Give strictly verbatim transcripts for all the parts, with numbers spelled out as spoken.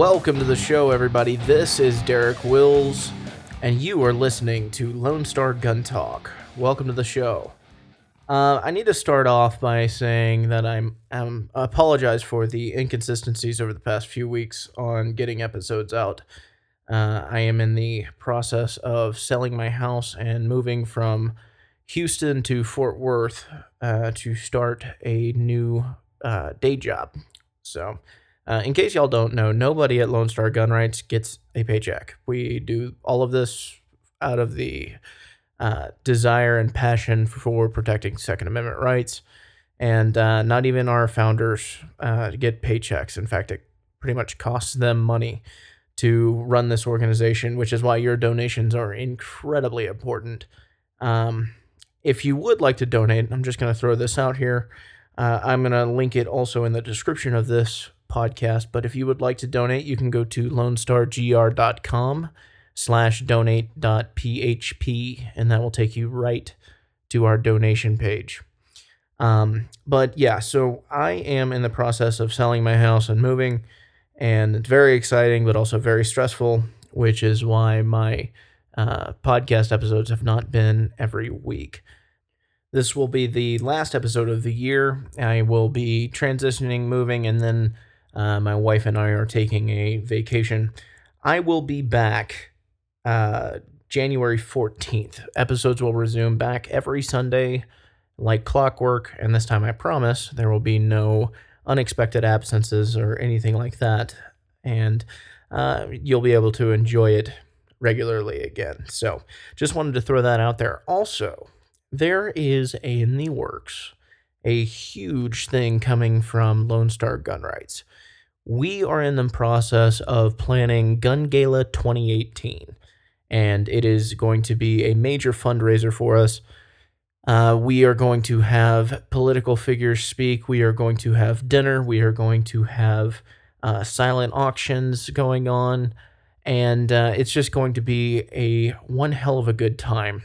Welcome to the show, everybody. This is Derek Wills, and you are listening to Lone Star Gun Talk. Welcome to the show. Uh, I need to start off by saying that I'm, I'm I apologize for the inconsistencies over the past few weeks on getting episodes out. Uh, I am in the process of selling my house and moving from Houston to Fort Worth uh, to start a new uh, day job. So, uh, in case y'all don't know, nobody at Lone Star Gun Rights gets a paycheck. We do all of this out of the Uh, desire and passion for protecting Second Amendment rights, and uh, not even our founders uh, get paychecks. In fact, it pretty much costs them money to run this organization, which is why your donations are incredibly important. Um, if you would like to donate, I'm just going to throw this out here. Uh, I'm going to link it also in the description of this podcast, but if you would like to donate, you can go to lone star g r dot com slash donate.php, and that will take you right to our donation page. Um, but yeah, so I am in the process of selling my house and moving, and it's very exciting, but also very stressful, which is why my uh, podcast episodes have not been every week. This will be the last episode of the year. I will be transitioning, moving, and then uh, my wife and I are taking a vacation. I will be back Uh, January fourteenth. Episodes will resume back every Sunday like clockwork, and this time I promise there will be no unexpected absences or anything like that, and uh, you'll be able to enjoy it regularly again. So just wanted to throw that out there. Also, there is a, in the works a huge thing coming from Lone Star Gun Rights. We are in the process of planning Gun Gala twenty eighteen. And it is going to be a major fundraiser for us. Uh, we are going to have political figures speak. We are going to have dinner. We are going to have uh, silent auctions going on. And uh, it's just going to be a one hell of a good time.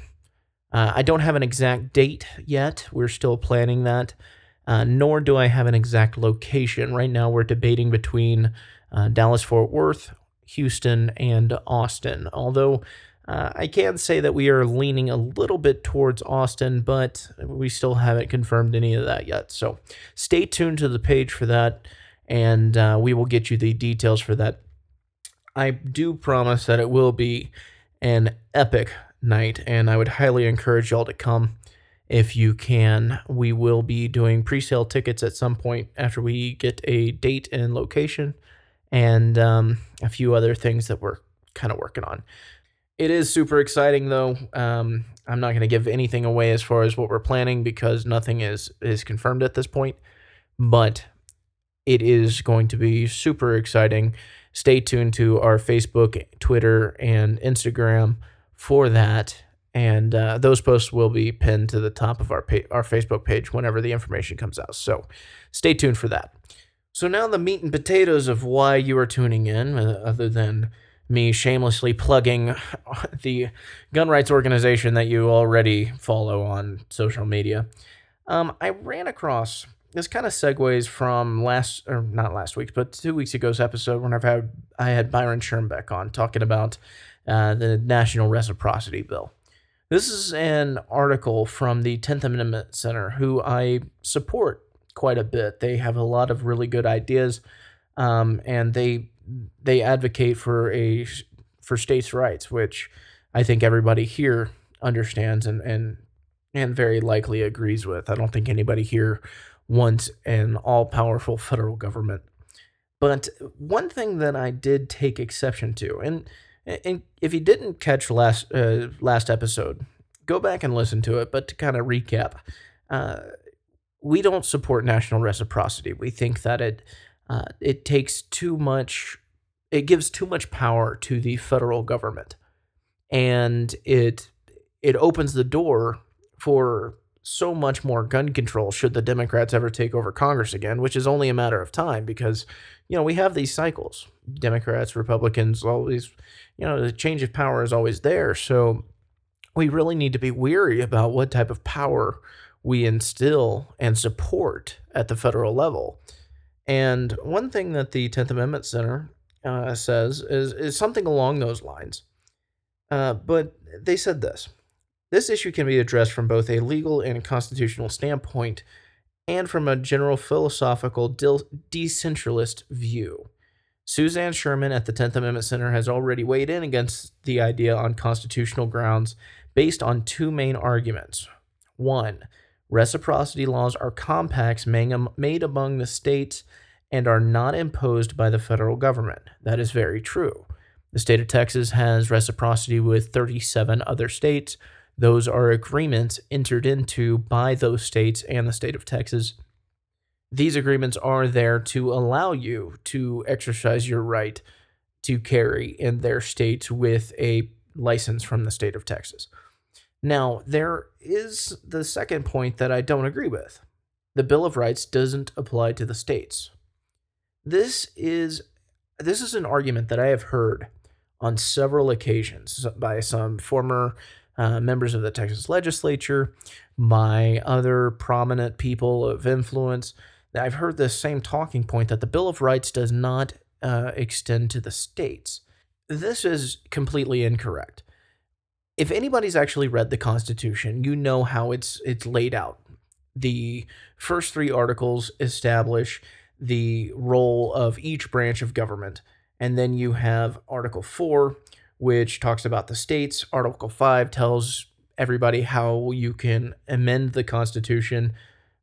Uh, I don't have an exact date yet. We're still planning that. Uh, nor do I have an exact location. Right now we're debating between uh, Dallas-Fort Worth, Houston, and Austin, although uh, I can say that we are leaning a little bit towards Austin, but we still haven't confirmed any of that yet. So stay tuned to the page for that, and uh, we will get you the details for that. I do promise that it will be an epic night, and I would highly encourage y'all to come if you can. We will be doing pre-sale tickets at some point after we get a date and location, and um, a few other things that we're kind of working on. It is super exciting, though. Um, I'm not going to give anything away as far as what we're planning because nothing is, is confirmed at this point, but it is going to be super exciting. Stay tuned to our Facebook, Twitter, and Instagram for that, and uh, those posts will be pinned to the top of our pa- our Facebook page whenever the information comes out, so stay tuned for that. So now the meat and potatoes of why you are tuning in, other than me shamelessly plugging the gun rights organization that you already follow on social media. Um, I ran across, this kind of segues from last, or not last week, but two weeks ago's episode whenever I had Byron Shermbeck on talking about uh, the National Reciprocity Bill. This is an article from the Tenth Amendment Center, who I support quite a bit. They have a lot of really good ideas, um, and they they advocate for a for states' rights, which I think everybody here understands and and and very likely agrees with. I don't think anybody here wants an all-powerful federal government. But one thing that I did take exception to, and and if you didn't catch last uh, last episode, go back and listen to it. But to kind of recap. Uh, We don't support national reciprocity. We think that it uh, it takes too much, it gives too much power to the federal government, and it it opens the door for so much more gun control should the Democrats ever take over Congress again, which is only a matter of time because, you know, we have these cycles. Democrats, Republicans, always, you know, the change of power is always there. So we really need to be wary about what type of power we instill and support at the federal level. And one thing that the Tenth Amendment Center uh, says is, is something along those lines. Uh, but they said this. This issue can be addressed from both a legal and constitutional standpoint and from a general philosophical decentralist view. Suzanne Sherman at the Tenth Amendment Center has already weighed in against the idea on constitutional grounds based on two main arguments. One, reciprocity laws are compacts made among the states and are not imposed by the federal government. That is very true. The state of Texas has reciprocity with thirty-seven other states. Those are agreements entered into by those states and the state of Texas. These agreements are there to allow you to exercise your right to carry in their states with a license from the state of Texas. Now, there is the second point that I don't agree with. The Bill of Rights doesn't apply to the states. This is this is an argument that I have heard on several occasions by some former uh, members of the Texas legislature, by other prominent people of influence. I've heard this same talking point that the Bill of Rights does not uh, extend to the states. This is completely incorrect. If anybody's actually read the Constitution, you know how it's it's laid out. The first three articles establish the role of each branch of government, and then you have Article four, which talks about the states. Article five tells everybody how you can amend the Constitution.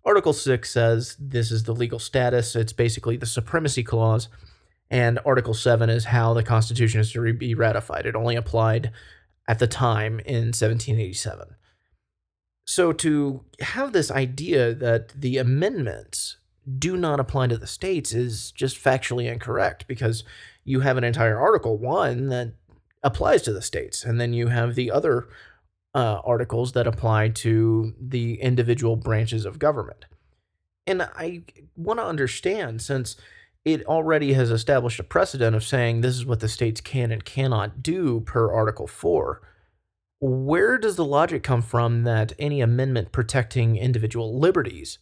Article six says this is the legal status. It's basically the Supremacy Clause. And Article seven is how the Constitution is to be ratified. It only applied at the time in seventeen eighty-seven. So to have this idea that the amendments do not apply to the states is just factually incorrect, because you have an entire Article one that applies to the states, and then you have the other uh, articles that apply to the individual branches of government. And I want to understand, since it already has established a precedent of saying this is what the states can and cannot do per Article four, where does the logic come from that any amendment protecting individual liberties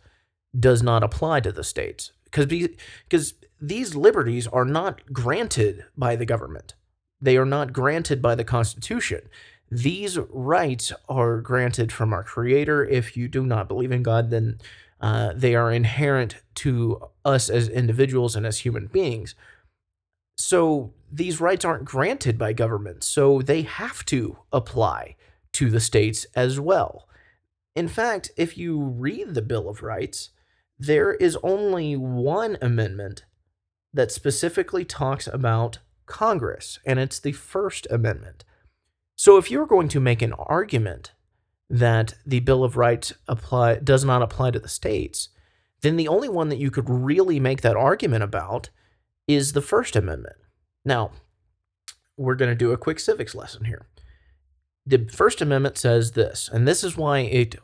does not apply to the states? Because because these liberties are not granted by the government. They are not granted by the Constitution. These rights are granted from our Creator. If you do not believe in God, then uh, they are inherent to us as individuals and as human beings. So these rights aren't granted by government, so they have to apply to the states as well. In fact, if you read the Bill of Rights, there is only one amendment that specifically talks about Congress, and it's the First Amendment. So if you're going to make an argument that the Bill of Rights apply, does not apply to the states, then the only one that you could really make that argument about is the First Amendment. Now, we're going to do a quick civics lesson here. The First Amendment says this, and this is why it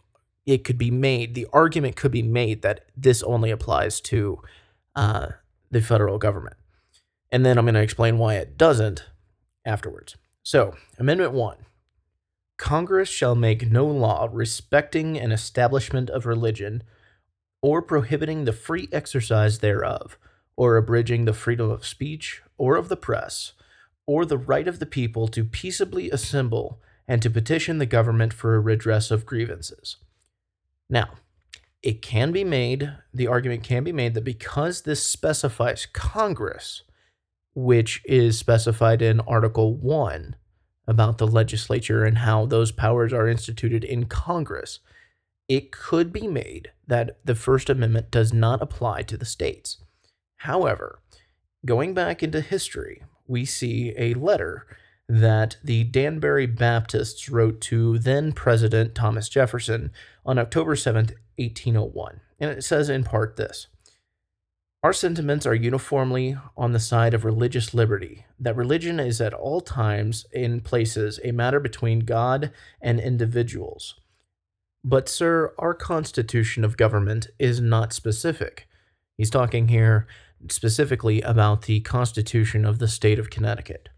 it could be made, the argument could be made that this only applies to uh, the federal government. And then I'm going to explain why it doesn't afterwards. So, Amendment one. Congress shall make no law respecting an establishment of religion or prohibiting the free exercise thereof, or abridging the freedom of speech or of the press, or the right of the people to peaceably assemble and to petition the government for a redress of grievances. Now, it can be made, the argument can be made that because this specifies Congress, which is specified in Article one about the legislature and how those powers are instituted in Congress, it could be made that the First Amendment does not apply to the states. However, going back into history, we see a letter that the Danbury Baptists wrote to then-President Thomas Jefferson on October seventh, eighteen oh one. And it says in part this: "Our sentiments are uniformly on the side of religious liberty, that religion is at all times and places a matter between God and individuals. But, sir, our constitution of government is not specific." He's talking here specifically about the Constitution of the State of Connecticut.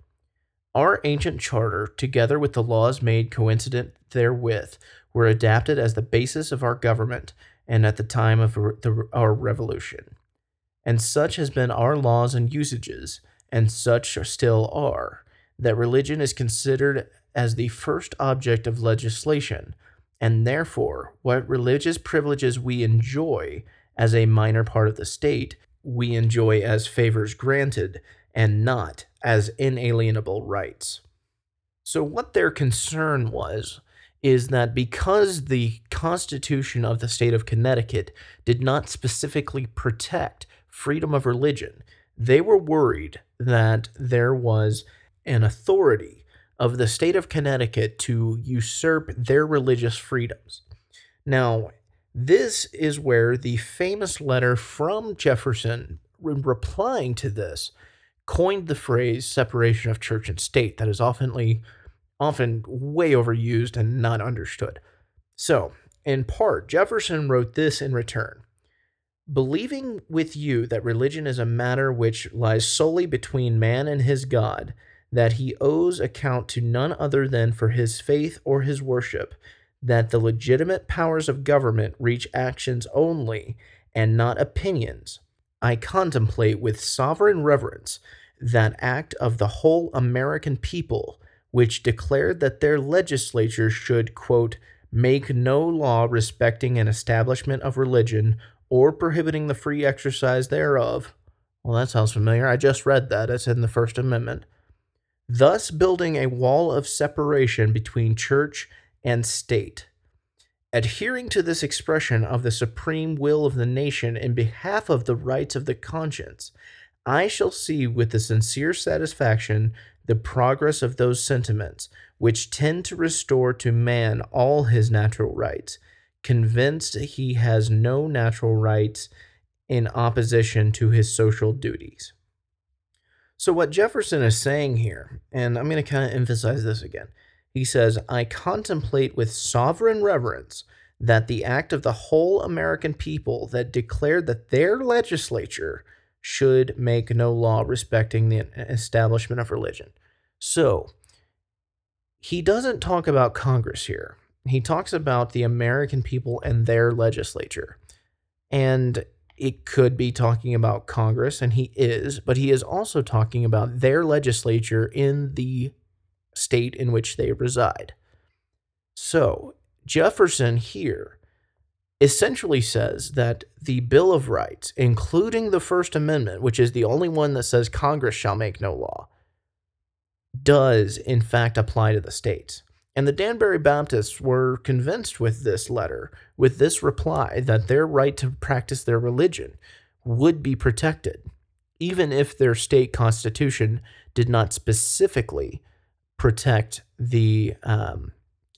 "Our ancient charter, together with the laws made coincident therewith, were adapted as the basis of our government and at the time of the, our revolution. And such has been our laws and usages, and such are still are, that religion is considered as the first object of legislation, and therefore what religious privileges we enjoy as a minor part of the state, we enjoy as favors granted and not as inalienable rights. So what their concern was is that because the Constitution of the state of Connecticut did not specifically protect freedom of religion, they were worried that there was an authority of the state of Connecticut to usurp their religious freedoms. Now, this is where the famous letter from Jefferson replying to this coined the phrase separation of church and state that is often, often way overused and not understood. So, in part, Jefferson wrote this in return. Believing with you that religion is a matter which lies solely between man and his God, that he owes account to none other than for his faith or his worship, that the legitimate powers of government reach actions only and not opinions, I contemplate with sovereign reverence that act of the whole American people, which declared that their legislature should, quote, make no law respecting an establishment of religion or prohibiting the free exercise thereof. Well, that sounds familiar. I just read that. It's in the First Amendment. Thus building a wall of separation between church and state. Adhering to this expression of the supreme will of the nation in behalf of the rights of the conscience, I shall see with the sincere satisfaction the progress of those sentiments which tend to restore to man all his natural rights, convinced he has no natural rights in opposition to his social duties. So what Jefferson is saying here, and I'm going to kind of emphasize this again, he says, I contemplate with sovereign reverence that the act of the whole American people that declared that their legislature should make no law respecting the establishment of religion. So he doesn't talk about Congress here. He talks about the American people and their legislature. And it could be talking about Congress, and he is, but he is also talking about their legislature in the state in which they reside. So Jefferson here essentially says that the Bill of Rights, including the First Amendment, which is the only one that says Congress shall make no law, does in fact apply to the states. And the Danbury Baptists were convinced with this letter, with this reply, that their right to practice their religion would be protected, even if their state constitution did not specifically protect the um,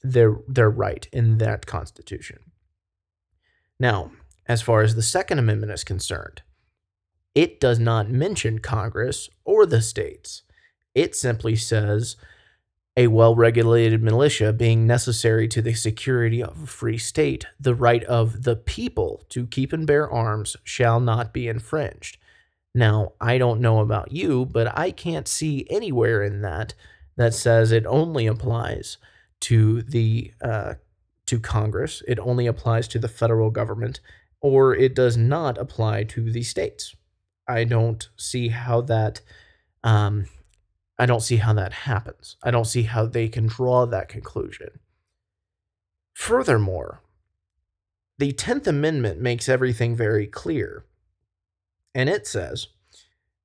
their their right in that constitution. Now, as far as the Second Amendment is concerned, it does not mention Congress or the states. It simply says a well-regulated militia being necessary to the security of a free state, the right of the people to keep and bear arms shall not be infringed. Now, I don't know about you, but I can't see anywhere in that that says it only applies to the uh, to Congress, it only applies to the federal government, or it does not apply to the states. I don't see how that... Um, I don't see how that happens. I don't see how they can draw that conclusion. Furthermore, the Tenth Amendment makes everything very clear, and it says,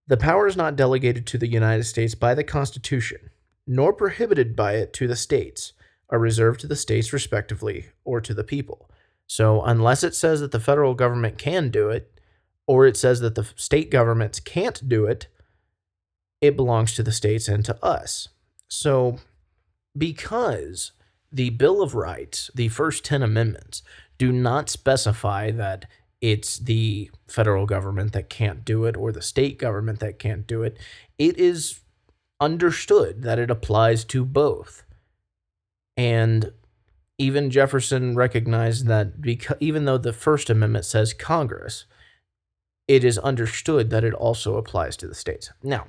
the power is not delegated to the United States by the Constitution, nor prohibited by it to the states, are reserved to the states respectively, or to the people. So unless it says that the federal government can do it, or it says that the state governments can't do it, it belongs to the states and to us. So because the Bill of Rights, the first ten amendments, do not specify that it's the federal government that can't do it or the state government that can't do it, it is understood that it applies to both. And even Jefferson recognized that because, even though the First Amendment says Congress, it is understood that it also applies to the states. Now,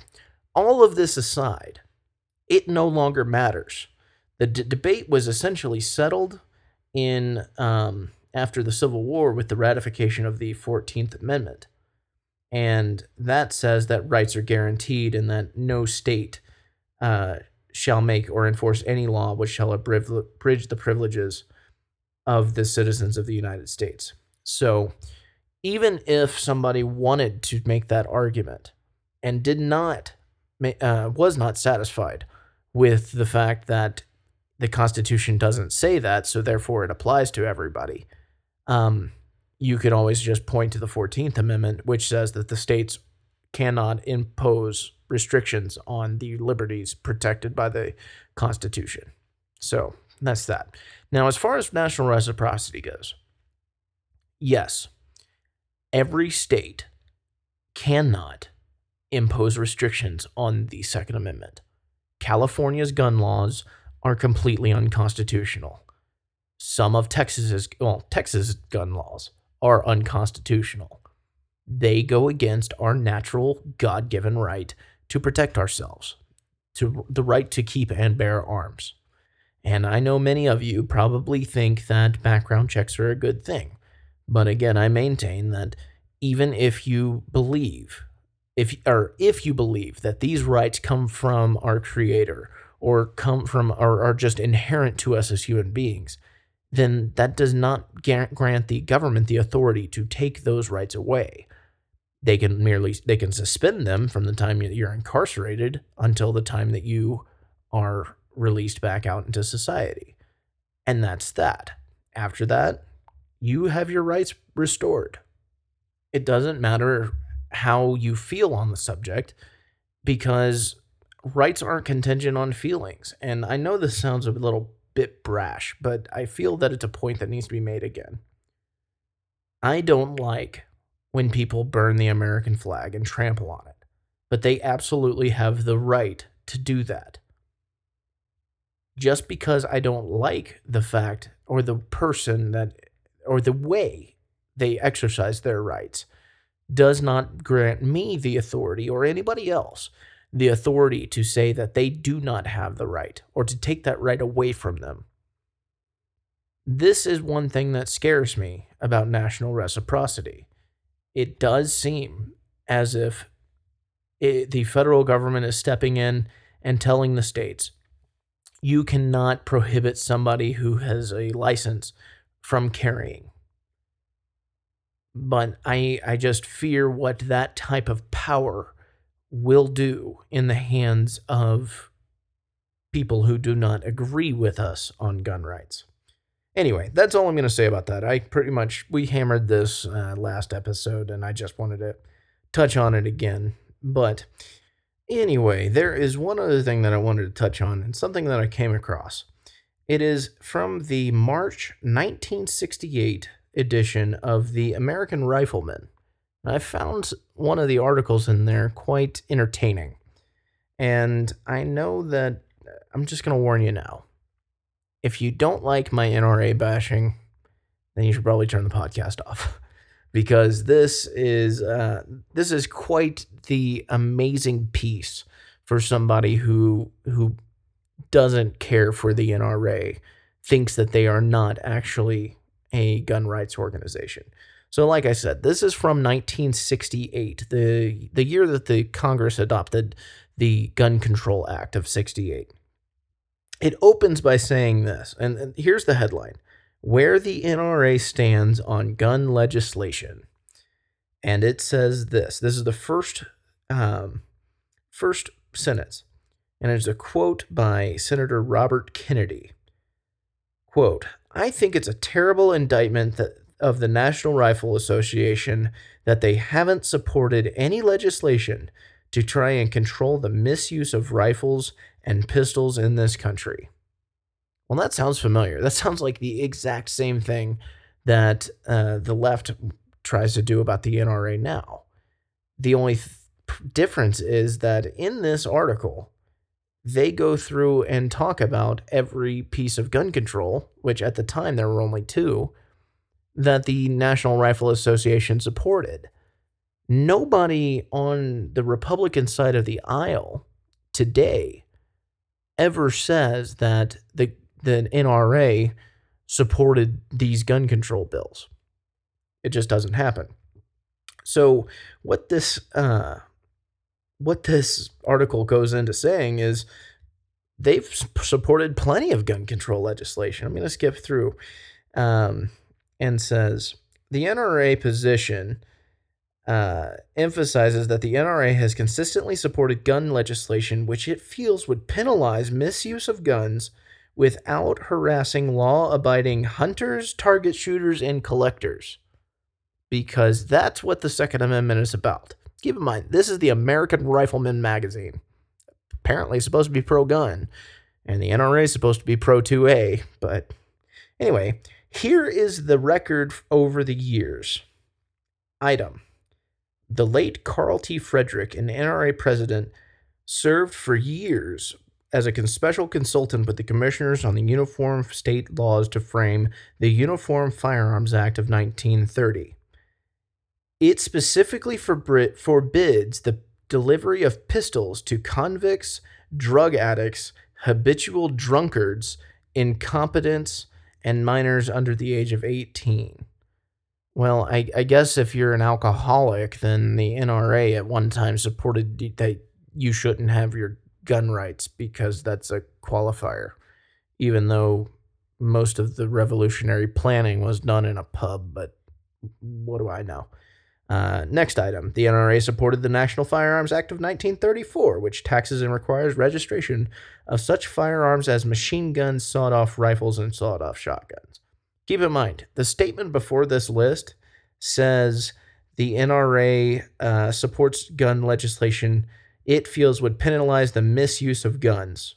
all of this aside, it no longer matters. The d- debate was essentially settled in um, after the Civil War with the ratification of the fourteenth Amendment. And that says that rights are guaranteed and that no state uh, shall make or enforce any law which shall abridge the privileges of the citizens of the United States. So even if somebody wanted to make that argument and did not, uh, was not satisfied with the fact that the Constitution doesn't say that, so therefore it applies to everybody, um, you could always just point to the fourteenth Amendment, which says that the states cannot impose restrictions on the liberties protected by the Constitution. So that's that. Now, as far as national reciprocity goes, yes, every state cannot impose restrictions on the Second Amendment. California's gun laws are completely unconstitutional. Some of Texas's, well, Texas gun laws are unconstitutional. They go against our natural God-given right to protect ourselves, to the right to keep and bear arms. And I know many of you probably think that background checks are a good thing. But again, I maintain that even if you believe, if or if you believe that these rights come from our Creator, or come from, or are just inherent to us as human beings, then that does not grant the government the authority to take those rights away. They can merely, they can suspend them from the time that you're incarcerated until the time that you are released back out into society. And that's that. After that, you have your rights restored. It doesn't matter how you feel on the subject, because rights aren't contingent on feelings. And I know this sounds a little bit brash, but I feel that it's a point that needs to be made again. I don't like when people burn the American flag and trample on it, but they absolutely have the right to do that. Just because I don't like the fact or the person that, or the way they exercise their rights, does not grant me the authority or anybody else the authority to say that they do not have the right, or to take that right away from them. This is one thing that scares me about national reciprocity. It does seem as if it, the federal government is stepping in and telling the states, you cannot prohibit somebody who has a license from carrying. But I, I just fear what that type of power will do in the hands of people who do not agree with us on gun rights. Anyway, that's all I'm going to say about that. I pretty much, we hammered this uh, last episode, and I just wanted to touch on it again. But anyway, there is one other thing that I wanted to touch on, and something that I came across. It is from the March nineteen sixty-eight edition of the American Rifleman. I found one of the articles in there quite entertaining, and I know that I'm just going to warn you now. If you don't like my N R A bashing, then you should probably turn the podcast off, because this is uh, this is quite the amazing piece for somebody who who doesn't care for the N R A, thinks that they are not actually a gun rights organization. So like I said, this is from nineteen sixty-eight, the the year that the Congress adopted the Gun Control Act of sixty-eight. It opens by saying this, and, and here's the headline: Where the N R A Stands on Gun Legislation. And it says this. This is the first, um, first sentence, and it's a quote by Senator Robert Kennedy. Quote, "I think it's a terrible indictment that of the National Rifle Association that they haven't supported any legislation to try and control the misuse of rifles and pistols in this country." Well, that sounds familiar. That sounds like the exact same thing that uh, the left tries to do about the N R A now. The only th- difference is that in this article, they go through and talk about every piece of gun control, which at the time there were only two, that the National Rifle Association supported. Nobody on the Republican side of the aisle today ever says that the, the N R A supported these gun control bills. It just doesn't happen. So what this uh, what this article goes into saying is they've supported plenty of gun control legislation. I'm going to skip through um, and says the N R A position uh, emphasizes that the N R A has consistently supported gun legislation, which it feels would penalize misuse of guns without harassing law-abiding hunters, target shooters, and collectors. Because that's what the Second Amendment is about. Keep in mind, this is the American Rifleman magazine. Apparently supposed to be pro-gun. And the N R A is supposed to be pro two A. But anyway, here is the record over the years. Item. The late Carl T. Frederick, an N R A president, served for years as a special consultant with the commissioners on the Uniform State Laws to frame the Uniform Firearms Act of nineteen thirty. It specifically forbid, forbids the delivery of pistols to convicts, drug addicts, habitual drunkards, incompetents, and minors under the age of eighteen. Well, I, I guess if you're an alcoholic, then the N R A at one time supported de- that you shouldn't have your gun rights because that's a qualifier, even though most of the revolutionary planning was done in a pub, but what do I know? Uh, next item, the N R A supported the National Firearms Act of nineteen thirty-four, which taxes and requires registration of such firearms as machine guns, sawed-off rifles, and sawed-off shotguns. Keep in mind, the statement before this list says the N R A uh, supports gun legislation it feels would penalize the misuse of guns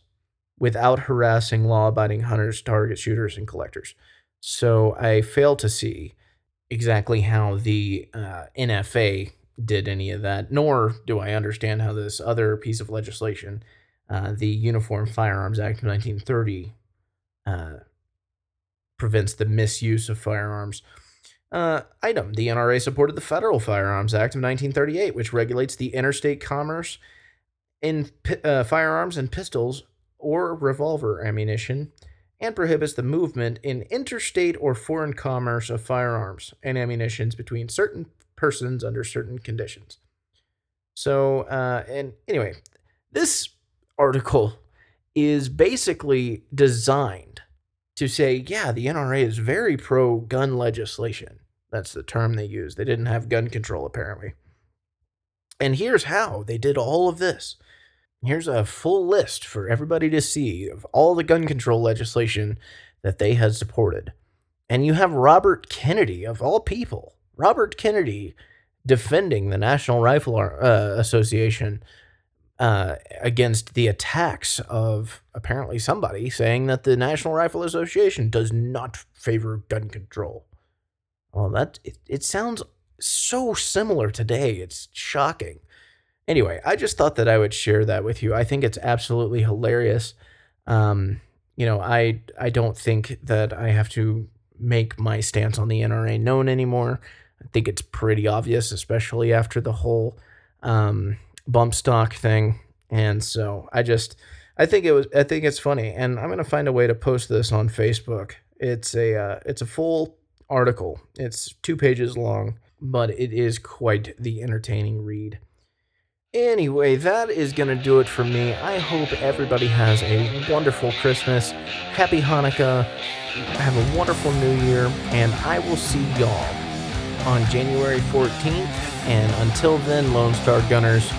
without harassing law-abiding hunters, target shooters, and collectors. So I fail to see exactly how the uh, N F A did any of that, nor do I understand how this other piece of legislation, uh, the Uniform Firearms Act of nineteen thirty, uh, prevents the misuse of firearms. Uh, item, the N R A supported the Federal Firearms Act of nineteen thirty-eight, which regulates the interstate commerce in uh, firearms and pistols or revolver ammunition, and prohibits the movement in interstate or foreign commerce of firearms and ammunitions between certain persons under certain conditions. So, uh, and anyway, this article is basically designed to say, yeah, the N R A is very pro-gun legislation. That's the term they use. They didn't have gun control, apparently. And here's how they did all of this. Here's a full list for everybody to see of all the gun control legislation that they had supported. And you have Robert Kennedy, of all people, Robert Kennedy defending the National Rifle uh, Association uh, against the attacks of apparently somebody saying that the National Rifle Association does not favor gun control. Well, that it, it sounds so similar today. It's shocking. Anyway, I just thought that I would share that with you. I think it's absolutely hilarious. Um, you know, I I don't think that I have to make my stance on the N R A known anymore. I think it's pretty obvious, especially after the whole um, bump stock thing. And so I just I think it was I think it's funny, and I'm gonna find a way to post this on Facebook. It's a uh, it's a full article. It's two pages long, but it is quite the entertaining read. Anyway, that is going to do it for me. I hope everybody has a wonderful Christmas, happy Hanukkah, have a wonderful New Year, and I will see y'all on January fourteenth. And until then, Lone Star Gunners,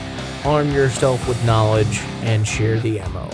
arm yourself with knowledge and share the ammo.